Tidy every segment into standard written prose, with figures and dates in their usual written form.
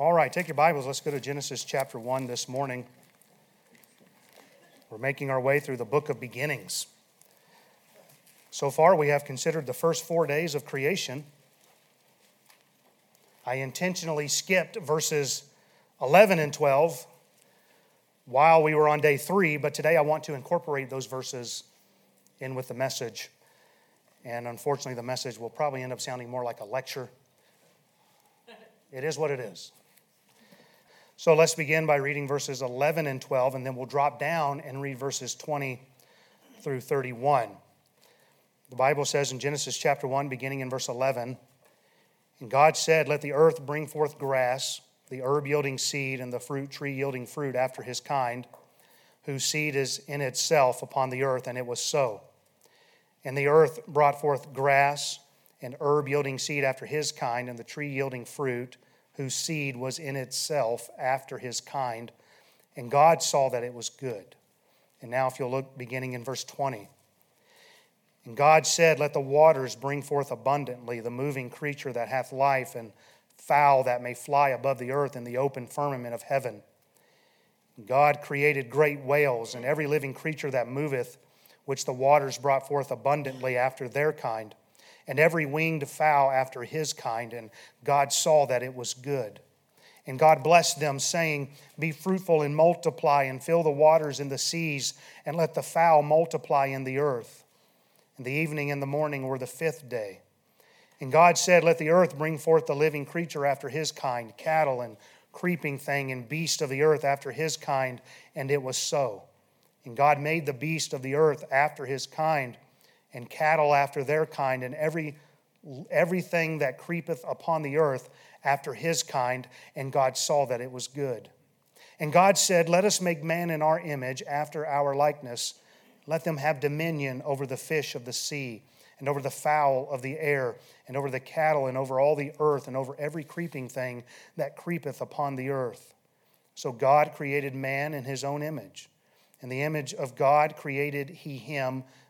All right, take your Bibles. Let's go to Genesis chapter 1 this morning. We're making our way through the book of beginnings. So far, we have considered the first 4 days of creation. I intentionally skipped verses 11 and 12 while we were on day 3, but today I want to incorporate those verses in with the message. And unfortunately, the message will probably end up sounding more like a lecture. It is what it is. So let's begin by reading verses 11 and 12, and then we'll drop down and read verses 20 through 31. The Bible says in Genesis chapter 1, beginning in verse 11, "And God said, let the earth bring forth grass, the herb yielding seed, and the fruit tree yielding fruit after his kind, whose seed is in itself upon the earth, and it was so. And the earth brought forth grass, and herb yielding seed after his kind, and the tree yielding fruit, whose seed was in itself after his kind. And God saw that it was good." And now if you'll look, beginning in verse 20. "And God said, let the waters bring forth abundantly the moving creature that hath life, and fowl that may fly above the earth in the open firmament of heaven. And God created great whales, and every living creature that moveth, which the waters brought forth abundantly after their kind, and every winged fowl after his kind. And God saw that it was good. And God blessed them, saying, be fruitful and multiply, and fill the waters and the seas, and let the fowl multiply in the earth. And the evening and the morning were the fifth day. And God said, let the earth bring forth the living creature after his kind, cattle and creeping thing, and beast of the earth after his kind. And it was so. And God made the beast of the earth after his kind, and cattle after their kind, and everything that creepeth upon the earth after his kind. And God saw that it was good. And God said, let us make man in our image, after our likeness. Let them have dominion over the fish of the sea, and over the fowl of the air, and over the cattle, and over all the earth, and over every creeping thing that creepeth upon the earth. So God created man in his own image. In the image of God created he him,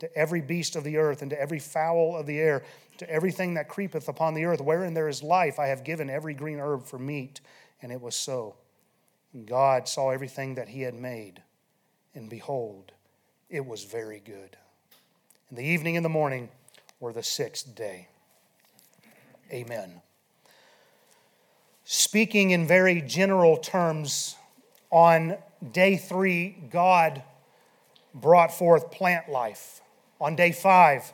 To every beast of the earth, and to every fowl of the air, to everything that creepeth upon the earth, wherein there is life, I have given every green herb for meat. And it was so. And God saw everything that he had made, and behold, it was very good. And the evening and the morning were the sixth day." Amen. Speaking in very general terms, on day 3, God brought forth plant life. On day 5,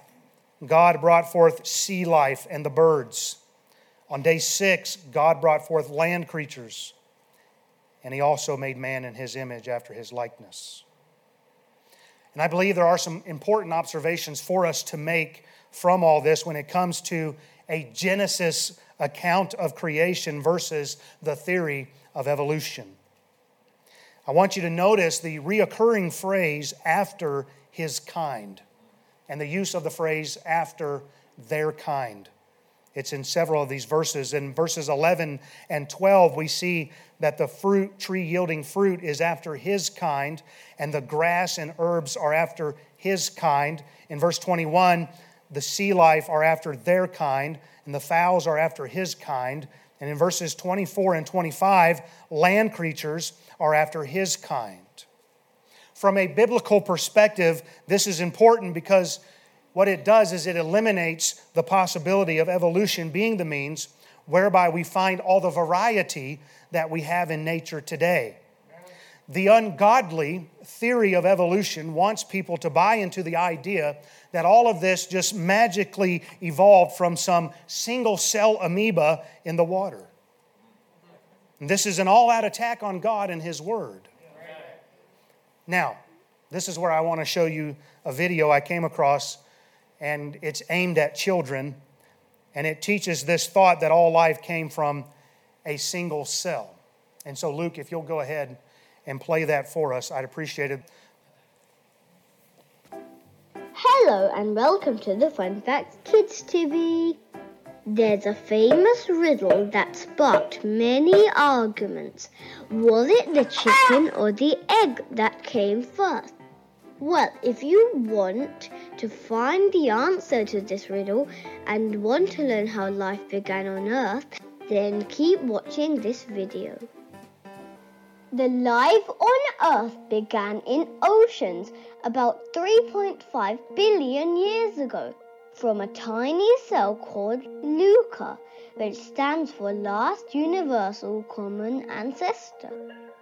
God brought forth sea life and the birds. On day 6, God brought forth land creatures. And he also made man in his image after his likeness. And I believe there are some important observations for us to make from all this when it comes to a Genesis account of creation versus the theory of evolution. I want you to notice the reoccurring phrase, after his kind, and the use of the phrase, after their kind. It's in several of these verses. In verses 11 and 12, we see that the tree yielding fruit is after his kind, and the grass and herbs are after his kind. In verse 21, the sea life are after their kind, and the fowls are after his kind. And in verses 24 and 25, land creatures are after his kind. From a biblical perspective, this is important because what it does is it eliminates the possibility of evolution being the means whereby we find all the variety that we have in nature today. The ungodly theory of evolution wants people to buy into the idea that all of this just magically evolved from some single-cell amoeba in the water. And this is an all-out attack on God and His Word. Now, this is where I want to show you a video I came across, and it's aimed at children, and it teaches this thought that all life came from a single cell. And so, Luke, if you'll go ahead and play that for us, I'd appreciate it. Hello and welcome to the Fun Facts Kids TV. There's a famous riddle that sparked many arguments. Was it the chicken or the egg that came first? Well, if you want to find the answer to this riddle and want to learn how life began on Earth, then keep watching this video. The life on Earth began in oceans about 3.5 billion years ago from a tiny cell called LUCA, which stands for Last Universal Common Ancestor.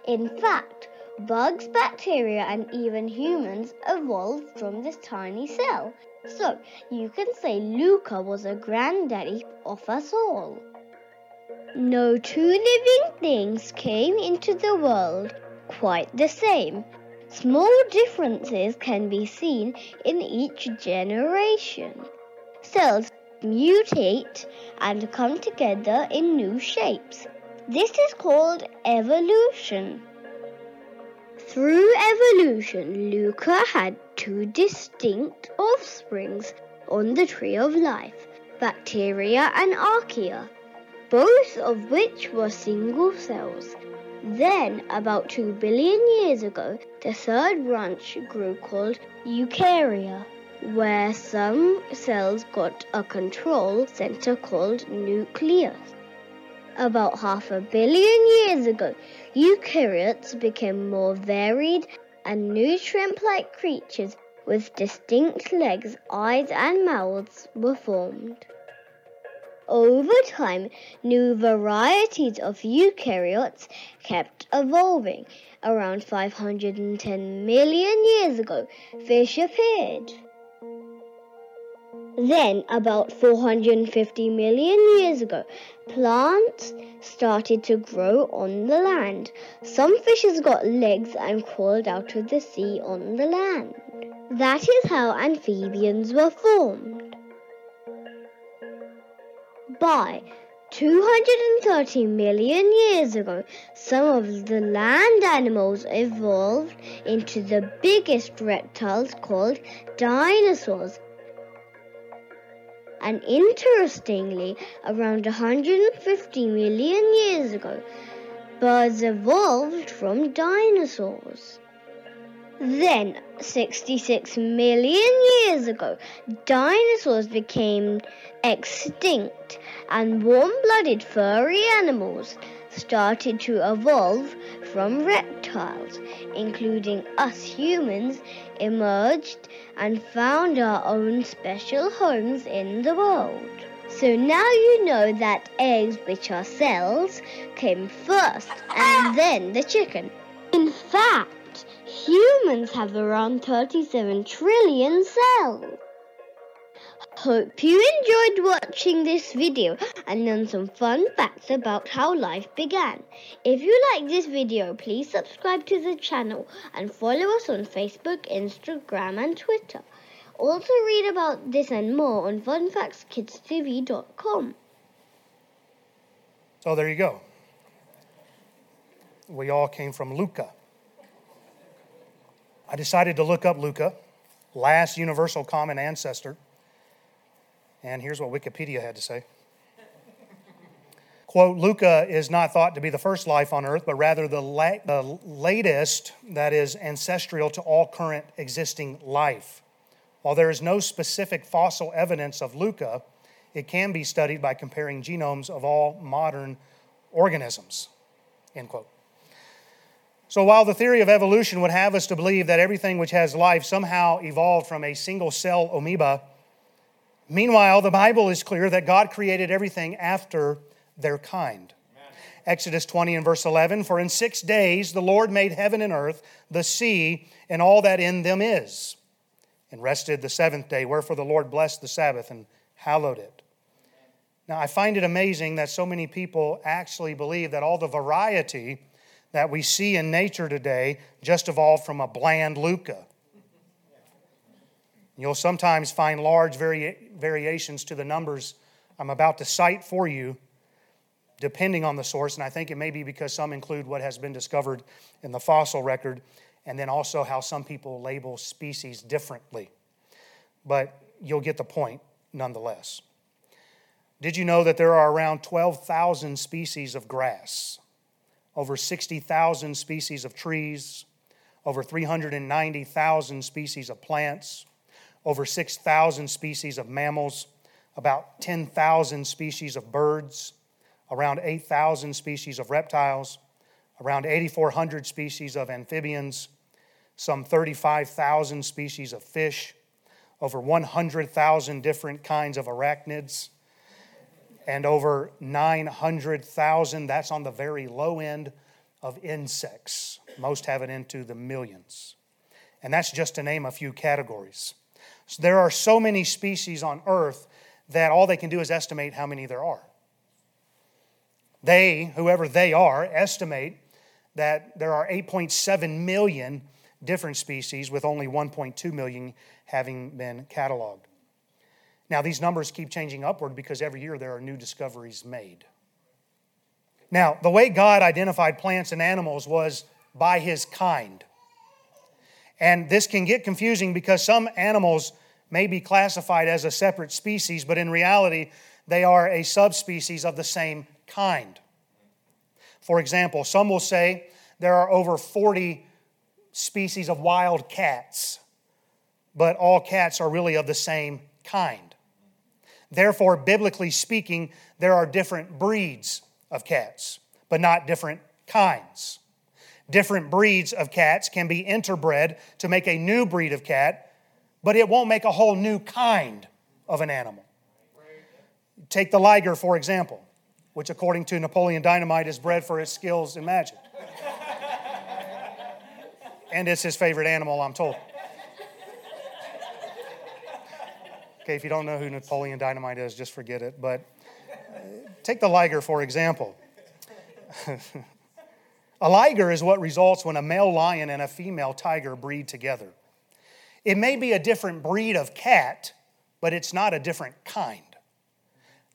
In fact, bugs, bacteria, and even humans evolved from this tiny cell. So, you can say LUCA was a granddaddy of us all. No two living things came into the world quite the same. Small differences can be seen in each generation. Cells mutate and come together in new shapes. This is called evolution. Through evolution, LUCA had two distinct offsprings on the tree of life, bacteria and archaea, both of which were single cells. Then, about 2 billion years ago, the third branch grew called Eukarya, where some cells got a control center called nucleus. About 500 million years ago, eukaryotes became more varied and nutrient-like creatures with distinct legs, eyes, and mouths were formed. Over time, new varieties of eukaryotes kept evolving. Around 510 million years ago, fish appeared. Then, about 450 million years ago, plants started to grow on the land. Some fishes got legs and crawled out of the sea on the land. That is how amphibians were formed. By 230 million years ago, some of the land animals evolved into the biggest reptiles called dinosaurs. And interestingly, around 150 million years ago, birds evolved from dinosaurs. Then, 66 million years ago, dinosaurs became extinct and warm-blooded furry animals started to evolve from reptiles, including us humans, emerged and found our own special homes in the world. So now you know that eggs, which are cells, came first and then the chicken. In fact, humans have around 37 trillion cells. Hope you enjoyed watching this video and learned some fun facts about how life began. If you like this video, please subscribe to the channel and follow us on Facebook, Instagram and Twitter. Also read about this and more on funfactskidstv.com. So there you go. We all came from LUCA. I decided to look up LUCA, Last Universal Common Ancestor. And here's what Wikipedia had to say. Quote, LUCA is not thought to be the first life on Earth, but rather the latest that is ancestral to all current existing life. While there is no specific fossil evidence of LUCA, it can be studied by comparing genomes of all modern organisms, end quote. So while the theory of evolution would have us to believe that everything which has life somehow evolved from a single cell amoeba, meanwhile, the Bible is clear that God created everything after their kind. Amen. Exodus 20 and verse 11, for in 6 days the Lord made heaven and earth, the sea, and all that in them is, and rested the seventh day, wherefore the Lord blessed the Sabbath and hallowed it. Now, I find it amazing that so many people actually believe that all the variety that we see in nature today just evolved from a bland LUCA. You'll sometimes find large variations to the numbers I'm about to cite for you, depending on the source, and I think it may be because some include what has been discovered in the fossil record, and then also how some people label species differently. But you'll get the point nonetheless. Did you know that there are around 12,000 species of grass, over 60,000 species of trees, over 390,000 species of plants, over 6,000 species of mammals, about 10,000 species of birds, around 8,000 species of reptiles, around 8,400 species of amphibians, some 35,000 species of fish, over 100,000 different kinds of arachnids, and over 900,000, that's on the very low end, of insects. Most have it into the millions. And that's just to name a few categories. So there are so many species on Earth that all they can do is estimate how many there are. They, whoever they are, estimate that there are 8.7 million different species, with only 1.2 million having been cataloged. Now, these numbers keep changing upward because every year there are new discoveries made. Now, the way God identified plants and animals was by His kind. And this can get confusing because some animals may be classified as a separate species, but in reality, they are a subspecies of the same kind. For example, some will say there are over 40 species of wild cats, but all cats are really of the same kind. Therefore, biblically speaking, there are different breeds of cats, but not different kinds. Different breeds of cats can be interbred to make a new breed of cat, but it won't make a whole new kind of an animal. Take the liger, for example, which according to Napoleon Dynamite is bred for his skills in magic. And it's his favorite animal, I'm told. Okay, if you don't know who Napoleon Dynamite is, just forget it. But take the liger, for example. A liger is what results when a male lion and a female tiger breed together. It may be a different breed of cat, but it's not a different kind.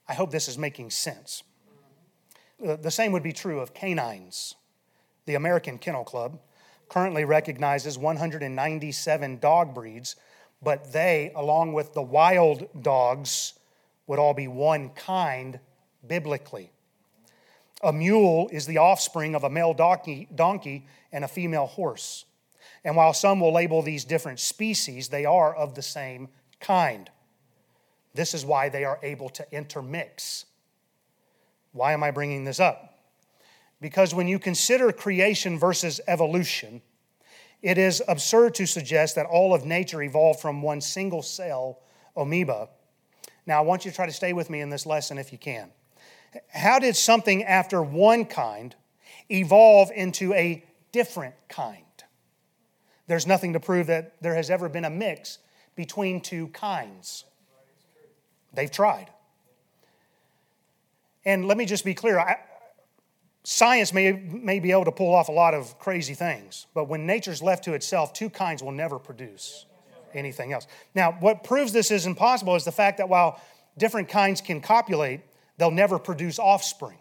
I hope this is making sense. The same would be true of canines. The American Kennel Club currently recognizes 197 dog breeds, but they, along with the wild dogs, would all be one kind biblically. A mule is the offspring of a male donkey and a female horse. And while some will label these different species, they are of the same kind. This is why they are able to intermix. Why am I bringing this up? Because when you consider creation versus evolution, it is absurd to suggest that all of nature evolved from one single cell, amoeba. Now, I want you to try to stay with me in this lesson if you can. How did something after one kind evolve into a different kind? There's nothing to prove that there has ever been a mix between two kinds. They've tried. And let me just be clear. Science may be able to pull off a lot of crazy things, but when nature's left to itself, two kinds will never produce anything else. Now, what proves this is impossible is the fact that while different kinds can copulate, they'll never produce offspring.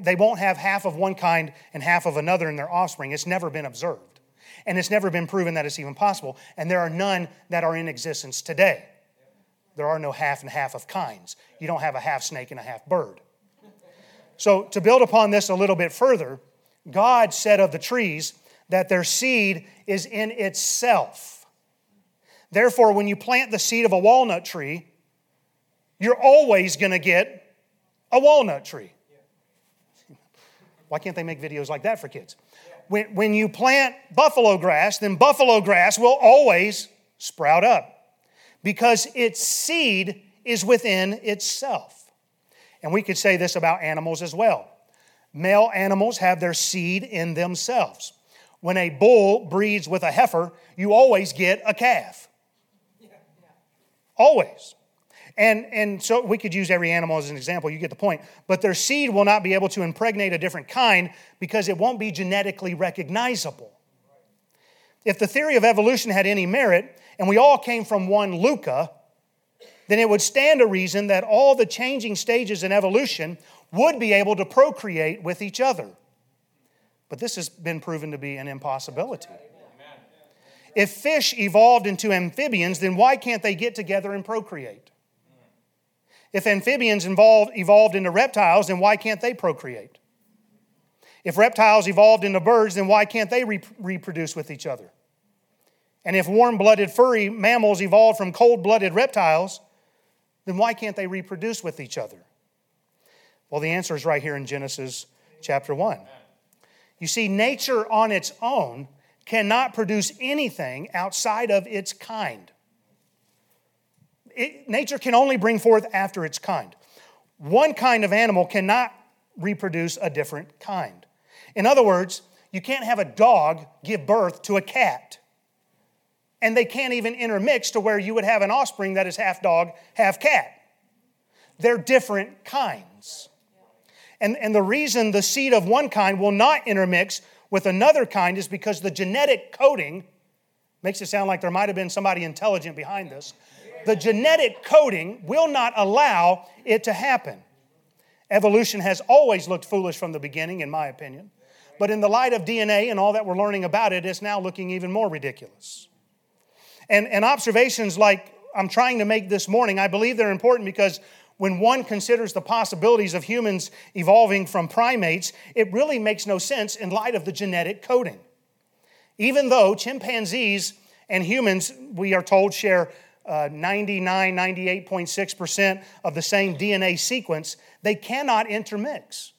They won't have half of one kind and half of another in their offspring. It's never been observed, and it's never been proven that it's even possible, and there are none that are in existence today. There are no half and half of kinds. You don't have a half snake and a half bird. So to build upon this a little bit further, God said of the trees that their seed is in itself. Therefore, when you plant the seed of a walnut tree, you're always going to get a walnut tree. Why can't they make videos like that for kids? When you plant buffalo grass, then buffalo grass will always sprout up, because its seed is within itself. And we could say this about animals as well. Male animals have their seed in themselves. When a bull breeds with a heifer, you always get a calf. Always. And so we could use every animal as an example. You get the point. But their seed will not be able to impregnate a different kind because it won't be genetically recognizable. If the theory of evolution had any merit, and we all came from one LUCA, then it would stand to reason that all the changing stages in evolution would be able to procreate with each other. But this has been proven to be an impossibility. If fish evolved into amphibians, then why can't they get together and procreate? If amphibians evolved into reptiles, then why can't they procreate? If reptiles evolved into birds, then why can't they reproduce with each other? And if warm-blooded furry mammals evolved from cold-blooded reptiles, then why can't they reproduce with each other? Well, the answer is right here in Genesis chapter 1. You see, nature on its own cannot produce anything outside of its kind. Nature can only bring forth after its kind. One kind of animal cannot reproduce a different kind. In other words, you can't have a dog give birth to a cat. And they can't even intermix to where you would have an offspring that is half dog, half cat. They're different kinds. And the reason the seed of one kind will not intermix with another kind is because the genetic coding, makes it sound like there might have been somebody intelligent behind this, the genetic coding will not allow it to happen. Evolution has always looked foolish from the beginning, in my opinion. But in the light of DNA and all that we're learning about it, it's now looking even more ridiculous. And observations like I'm trying to make this morning, I believe they're important because when one considers the possibilities of humans evolving from primates, it really makes no sense in light of the genetic coding. Even though chimpanzees and humans, we are told, share 98.6% of the same DNA sequence, they cannot intermix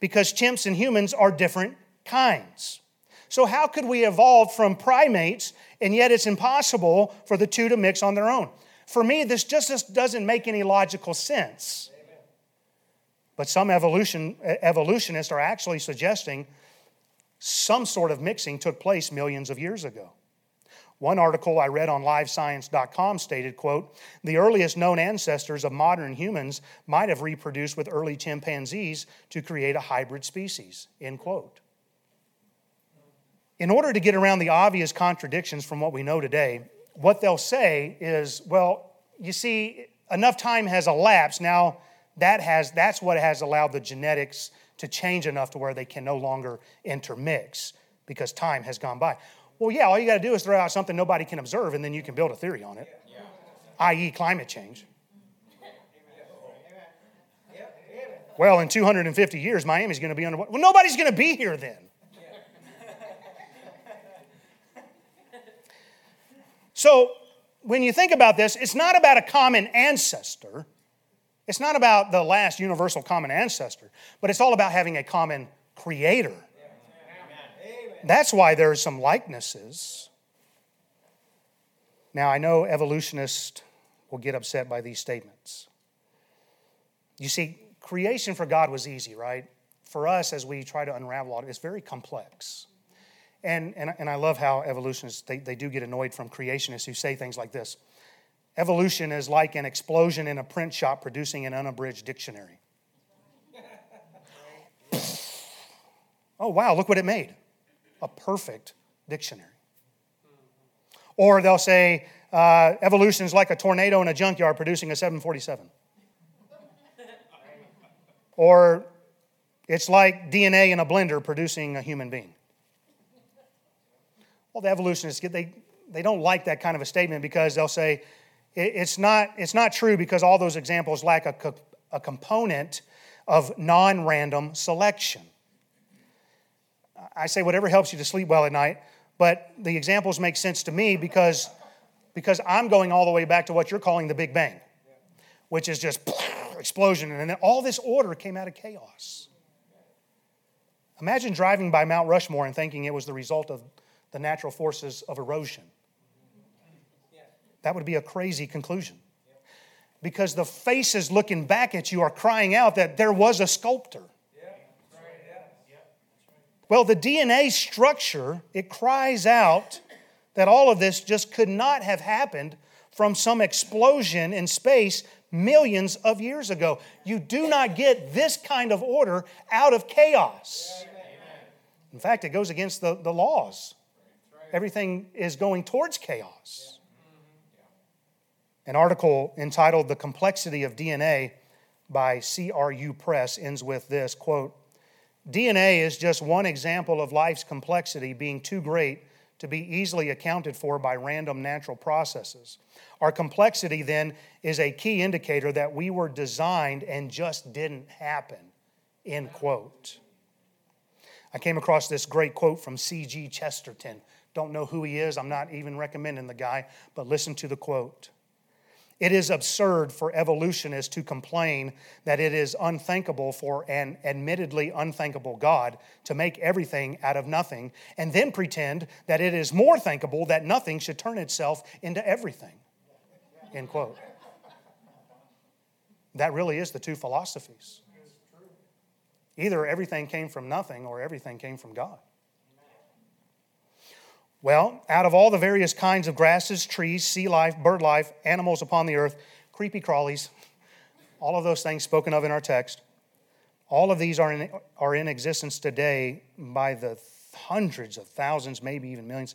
because chimps and humans are different kinds. So how could we evolve from primates and yet it's impossible for the two to mix on their own? For me, this just doesn't make any logical sense. But some evolutionists are actually suggesting some sort of mixing took place millions of years ago. One article I read on livescience.com stated, quote, "The earliest known ancestors of modern humans might have reproduced with early chimpanzees to create a hybrid species," end quote. In order to get around the obvious contradictions from what we know today, what they'll say is, well, you see, enough time has elapsed. Now, that's what has allowed the genetics to change enough to where they can no longer intermix because time has gone by. Well, yeah, all you got to do is throw out something nobody can observe, and then you can build a theory on it, i.e. climate change. Well, in 250 years, Miami's going to be underwater. Well, nobody's going to be here then. So when you think about this, it's not about a common ancestor. It's not about the last universal common ancestor, but it's all about having a common creator. That's why there are some likenesses. Now, I know evolutionists will get upset by these statements. You see, creation for God was easy, right? For us, as we try to unravel it's very complex. And I love how evolutionists, they do get annoyed from creationists who say things like this. Evolution is like an explosion in a print shop producing an unabridged dictionary. Oh, wow, look what it made. A perfect dictionary. Or they'll say, evolution is like a tornado in a junkyard producing a 747. Or it's like DNA in a blender producing a human being. Well, the evolutionists, they don't like that kind of a statement because they'll say, it's not true because all those examples lack a component of non-random selection. I say whatever helps you to sleep well at night, but the examples make sense to me because I'm going all the way back to what you're calling the Big Bang, which is just explosion, and then all this order came out of chaos. Imagine driving by Mount Rushmore and thinking it was the result of the natural forces of erosion. That would be a crazy conclusion. Because the faces looking back at you are crying out that there was a sculptor. Well, the DNA structure, it cries out that all of this just could not have happened from some explosion in space millions of years ago. You do not get this kind of order out of chaos. In fact, it goes against the laws. Everything is going towards chaos. An article entitled "The Complexity of DNA" by CRU Press ends with this, quote, DNA is just one example of life's complexity being too great to be easily accounted for by random natural processes. Our complexity, then, is a key indicator that we were designed and just didn't happen, end quote. I came across this great quote from C.G. Chesterton. Don't know who he is. I'm not even recommending the guy, but listen to the quote. It is absurd for evolutionists to complain that it is unthinkable for an admittedly unthinkable God to make everything out of nothing and then pretend that it is more thinkable that nothing should turn itself into everything, end quote. That really is the two philosophies. Either everything came from nothing or everything came from God. Well, out of all the various kinds of grasses, trees, sea life, bird life, animals upon the earth, creepy crawlies, all of those things spoken of in our text, all of these are in existence today by the hundreds of thousands, maybe even millions.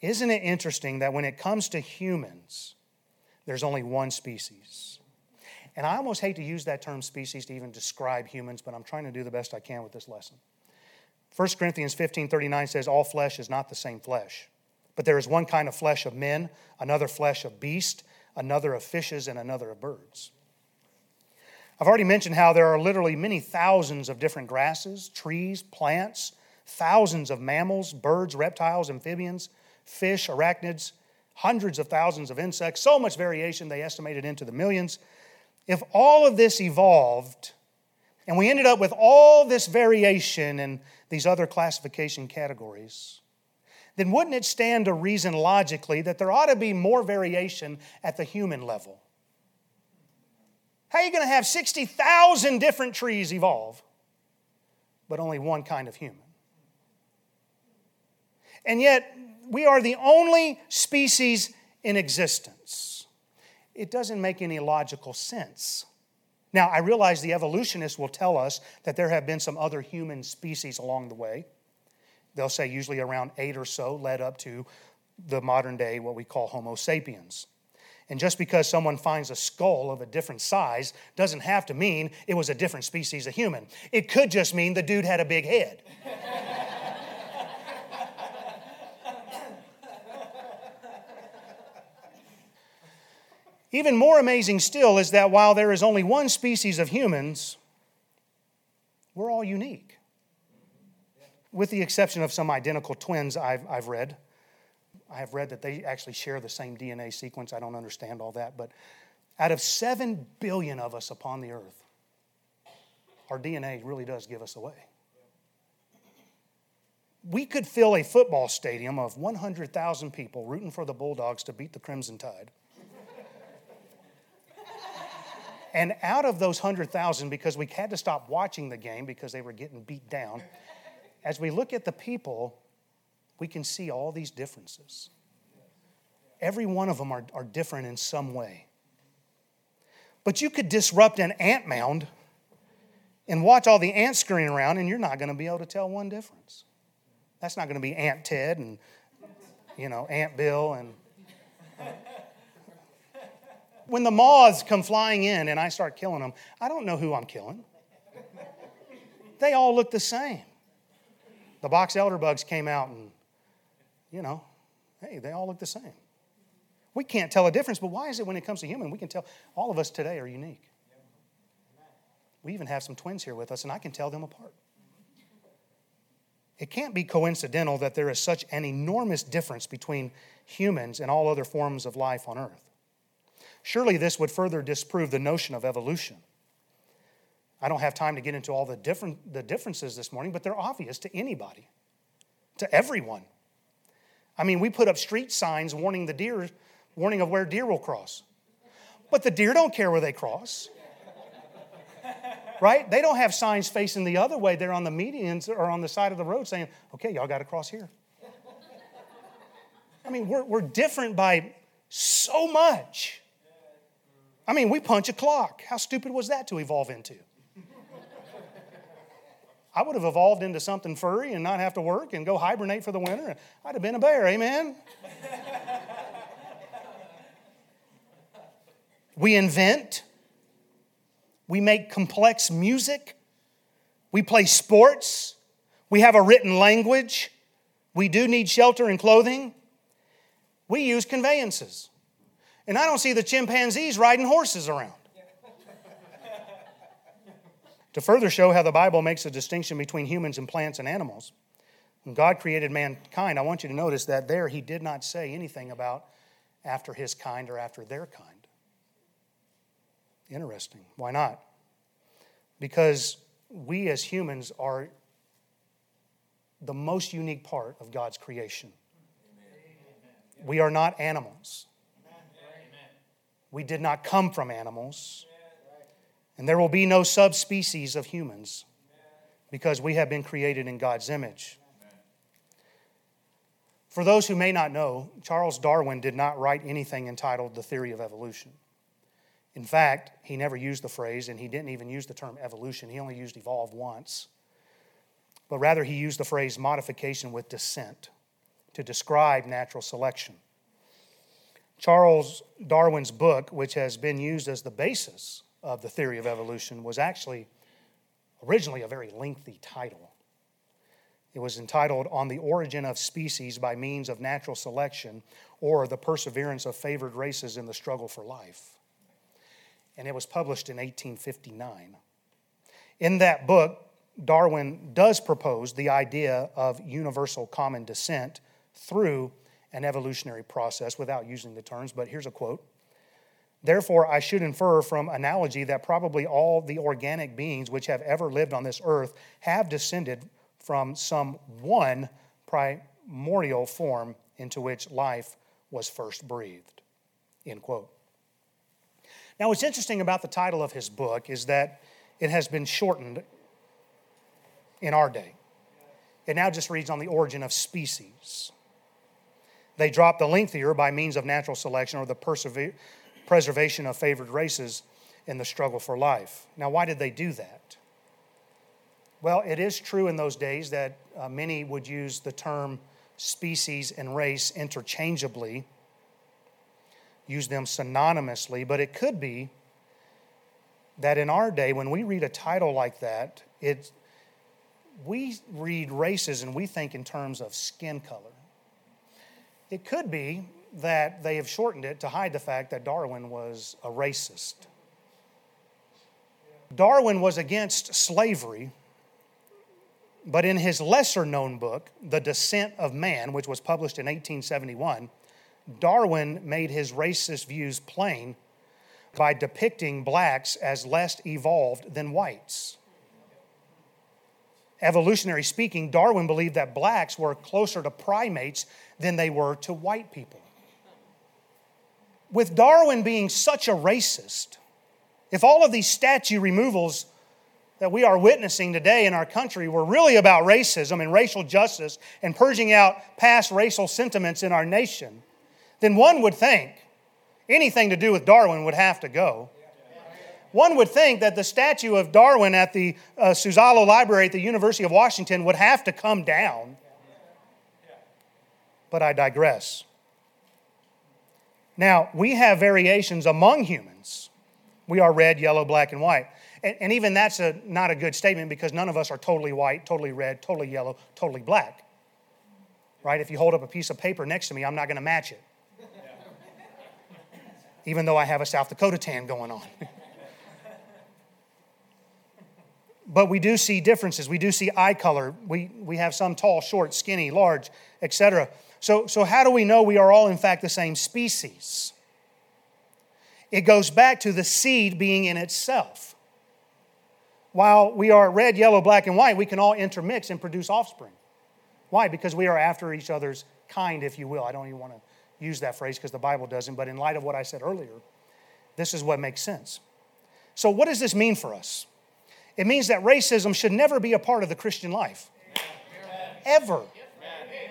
Isn't it interesting that when it comes to humans, there's only one species? And I almost hate to use that term species to even describe humans, but I'm trying to do the best I can with this lesson. 1 Corinthians 15:39 says, all flesh is not the same flesh. But there is one kind of flesh of men, another flesh of beasts, another of fishes, and another of birds. I've already mentioned how there are literally many thousands of different grasses, trees, plants, thousands of mammals, birds, reptiles, amphibians, fish, arachnids, hundreds of thousands of insects, so much variation they estimated into the millions. If all of this evolved, and we ended up with all this variation in these other classification categories, then wouldn't it stand to reason logically that there ought to be more variation at the human level? How are you going to have 60,000 different trees evolve, but only one kind of human? And yet, we are the only species in existence. It doesn't make any logical sense. Now, I realize the evolutionists will tell us that there have been some other human species along the way. They'll say usually around 8 or so led up to the modern day, what we call Homo sapiens. And just because someone finds a skull of a different size doesn't have to mean it was a different species of human. It could just mean the dude had a big head. Even more amazing still is that while there is only one species of humans, we're all unique. With the exception of some identical twins I've read. I have read that they actually share the same DNA sequence. I don't understand all that. But out of 7 billion of us upon the earth, our DNA really does give us away. We could fill a football stadium of 100,000 people rooting for the Bulldogs to beat the Crimson Tide. And out of those 100,000, because we had to stop watching the game because they were getting beat down, as we look at the people, we can see all these differences. Every one of them are different in some way. But you could disrupt an ant mound and watch all the ants scurrying around, and you're not going to be able to tell one difference. That's not going to be Ant Ted and, Ant Bill and... When the moths come flying in and I start killing them, I don't know who I'm killing. They all look the same. The box elder bugs came out and, hey, they all look the same. We can't tell a difference, but why is it when it comes to human, we can tell all of us today are unique. We even have some twins here with us, and I can tell them apart. It can't be coincidental that there is such an enormous difference between humans and all other forms of life on earth. Surely this would further disprove the notion of evolution. I don't have time to get into all the differences this morning, but they're obvious to anybody, to everyone. I mean, we put up street signs warning of where deer will cross. But the deer don't care where they cross. Right? They don't have signs facing the other way. They're on the medians or on the side of the road saying, okay, y'all got to cross here. I mean, we're different by so much. I mean, we punch a clock. How stupid was that to evolve into? I would have evolved into something furry and not have to work and go hibernate for the winter. I'd have been a bear, amen? We invent. We make complex music. We play sports. We have a written language. We do need shelter and clothing. We use conveyances. And I don't see the chimpanzees riding horses around. To further show how the Bible makes a distinction between humans and plants and animals, when God created mankind, I want you to notice that there he did not say anything about after his kind or after their kind. Interesting. Why not? Because we as humans are the most unique part of God's creation. Amen. We are not animals. Amen. We did not come from animals. And there will be no subspecies of humans because we have been created in God's image. For those who may not know, Charles Darwin did not write anything entitled The Theory of Evolution. In fact, he never used the phrase, and he didn't even use the term evolution. He only used evolve once. But rather, he used the phrase modification with descent to describe natural selection. Charles Darwin's book, which has been used as the basis of The Theory of Evolution, was actually originally a very lengthy title. It was entitled On the Origin of Species by Means of Natural Selection, or The Perseverance of Favored Races in the Struggle for Life. And it was published in 1859. In that book, Darwin does propose the idea of universal common descent through an evolutionary process without using the terms, but here's a quote. Therefore, I should infer from analogy that probably all the organic beings which have ever lived on this earth have descended from some one primordial form into which life was first breathed, end quote. Now, what's interesting about the title of his book is that it has been shortened in our day. It now just reads On the Origin of Species. They dropped the lengthier By Means of Natural Selection, or the preservation of Favored Races in the Struggle for Life. Now, why did they do that? Well, it is true in those days that many would use the term species and race interchangeably, use them synonymously, but it could be that in our day, when we read a title like that, we read races and we think in terms of skin color. It could be that they have shortened it to hide the fact that Darwin was a racist. Darwin was against slavery, but in his lesser-known book, The Descent of Man, which was published in 1871, Darwin made his racist views plain by depicting blacks as less evolved than whites. Evolutionary speaking, Darwin believed that blacks were closer to primates than they were to white people. With Darwin being such a racist, if all of these statue removals that we are witnessing today in our country were really about racism and racial justice and purging out past racial sentiments in our nation, then one would think anything to do with Darwin would have to go. One would think that the statue of Darwin at the Suzallo Library at the University of Washington would have to come down. But I digress. Now, we have variations among humans. We are red, yellow, black, and white. And even that's not a good statement, because none of us are totally white, totally red, totally yellow, totally black. Right? If you hold up a piece of paper next to me, I'm not going to match it. Even though I have a South Dakota tan going on. But we do see differences. We do see eye color. We have some tall, short, skinny, large, etc. So how do we know we are all, in fact, the same species? It goes back to the seed being in itself. While we are red, yellow, black, and white, we can all intermix and produce offspring. Why? Because we are after each other's kind, if you will. I don't even want to use that phrase because the Bible doesn't, but in light of what I said earlier, this is what makes sense. So what does this mean for us? It means that racism should never be a part of the Christian life. Amen. Ever. Amen.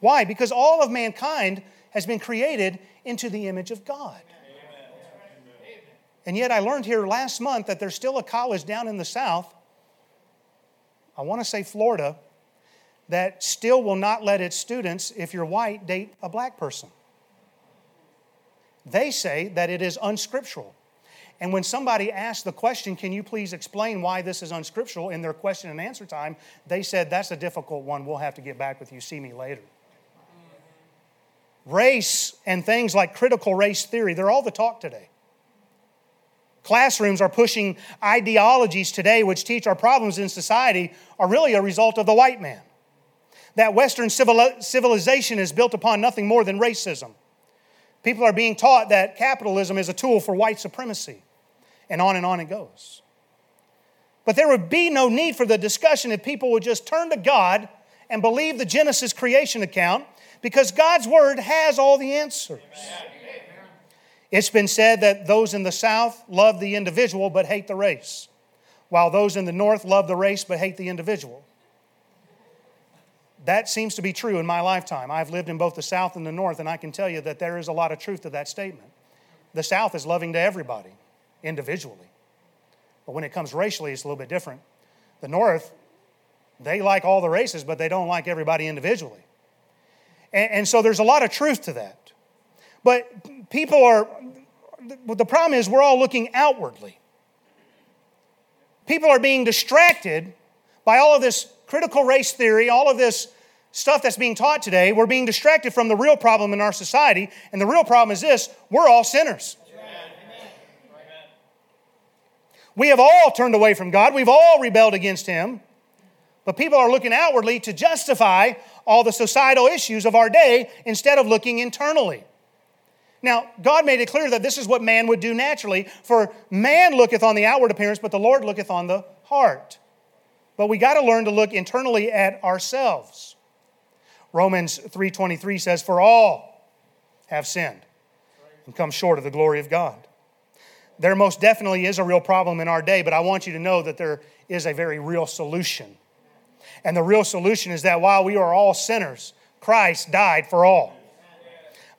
Why? Because all of mankind has been created into the image of God. Amen. And yet I learned here last month that there's still a college down in the South, I want to say Florida, that still will not let its students, if you're white, date a black person. They say that it is unscriptural. And when somebody asked the question, can you please explain why this is unscriptural, in their question and answer time, they said, that's a difficult one. We'll have to get back with you. See me later. Race and things like critical race theory, they're all the talk today. Classrooms are pushing ideologies today which teach our problems in society are really a result of the white man. That Western civilization is built upon nothing more than racism. People are being taught that capitalism is a tool for white supremacy, and on it goes. But there would be no need for the discussion if people would just turn to God and believe the Genesis creation account, because God's Word has all the answers. Amen. It's been said that those in the South love the individual but hate the race, while those in the North love the race but hate the individual. That seems to be true in my lifetime. I've lived in both the South and the North, and I can tell you that there is a lot of truth to that statement. The South is loving to everybody, individually. But when it comes racially, it's a little bit different. The North, they like all the races, but they don't like everybody individually. And so there's a lot of truth to that. But the problem is we're all looking outwardly. People are being distracted by all of this critical race theory, all of this stuff that's being taught today. We're being distracted from the real problem in our society, and the real problem is this: we're all sinners. Amen. We have all turned away from God. We've all rebelled against Him. But people are looking outwardly to justify all the societal issues of our day instead of looking internally. Now, God made it clear that this is what man would do naturally. For man looketh on the outward appearance, but the Lord looketh on the heart. But we got to learn to look internally at ourselves. Romans 3:23 says, for all have sinned and come short of the glory of God. There most definitely is a real problem in our day, but I want you to know that there is a very real solution. And the real solution is that while we are all sinners, Christ died for all.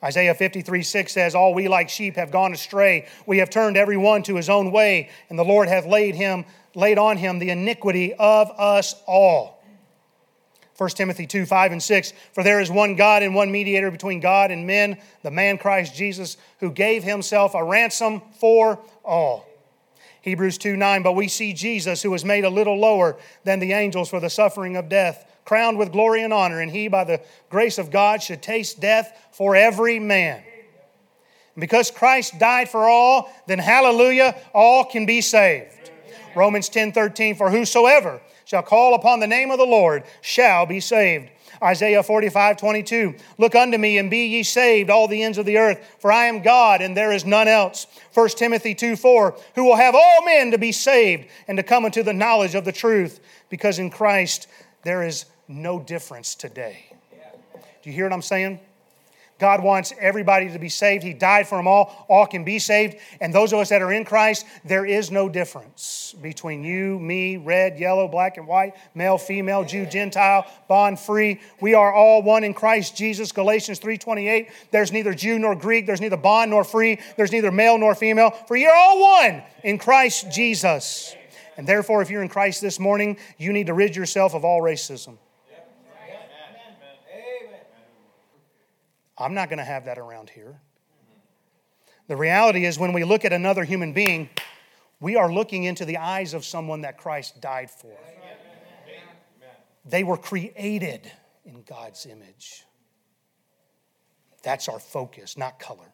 Isaiah 53:6 says, all we like sheep have gone astray. We have turned every one to his own way, and the Lord hath laid on him the iniquity of us all. 1 Timothy 2:5-6, for there is one God and one mediator between God and men, the man Christ Jesus, who gave himself a ransom for all. Hebrews 2:9, but we see Jesus, who was made a little lower than the angels for the suffering of death, crowned with glory and honor, and he, by the grace of God, should taste death for every man. And because Christ died for all, then hallelujah, all can be saved. Amen. Romans 10:13, for whosoever shall call upon the name of the Lord shall be saved. Isaiah 45:22, look unto me and be ye saved, all the ends of the earth, for I am God and there is none else. 1 Timothy 2:4, who will have all men to be saved and to come unto the knowledge of the truth, because in Christ there is no difference today. Do you hear what I'm saying? God wants everybody to be saved. He died for them all. All can be saved. And those of us that are in Christ, there is no difference between you, me, red, yellow, black, and white, male, female, Jew, Gentile, bond, free. We are all one in Christ Jesus. Galatians 3:28, there's neither Jew nor Greek. There's neither bond nor free. There's neither male nor female. For you're all one in Christ Jesus. And therefore, if you're in Christ this morning, you need to rid yourself of all racism. I'm not going to have that around here. The reality is when we look at another human being, we are looking into the eyes of someone that Christ died for. They were created in God's image. That's our focus, not color.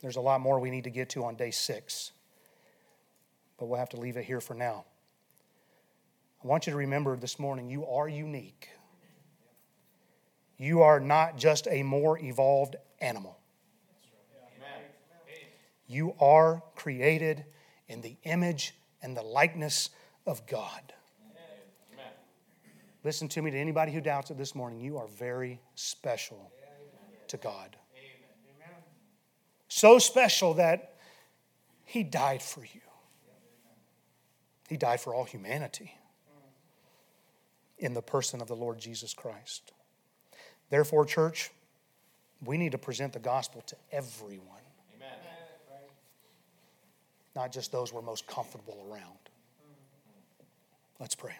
There's a lot more we need to get to on day 6. But we'll have to leave it here for now. I want you to remember this morning, you are unique. You are not just a more evolved animal. You are created in the image and the likeness of God. Listen to me, to anybody who doubts it this morning, you are very special to God. So special that He died for you. He died for all humanity in the person of the Lord Jesus Christ. Therefore, church, we need to present the gospel to everyone. Amen. Not just those we're most comfortable around. Let's pray.